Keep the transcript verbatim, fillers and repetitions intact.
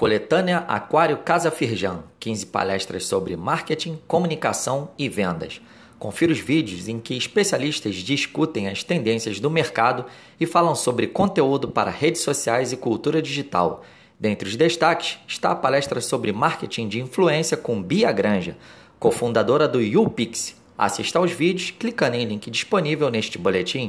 Coletânea Aquário Casa Firjan, quinze palestras sobre marketing, comunicação e vendas. Confira os vídeos em que especialistas discutem as tendências do mercado e falam sobre conteúdo para redes sociais e cultura digital. Dentre os destaques está a palestra sobre marketing de influência com Bia Granja, cofundadora do YouPix. Assista aos vídeos clicando em link disponível neste boletim.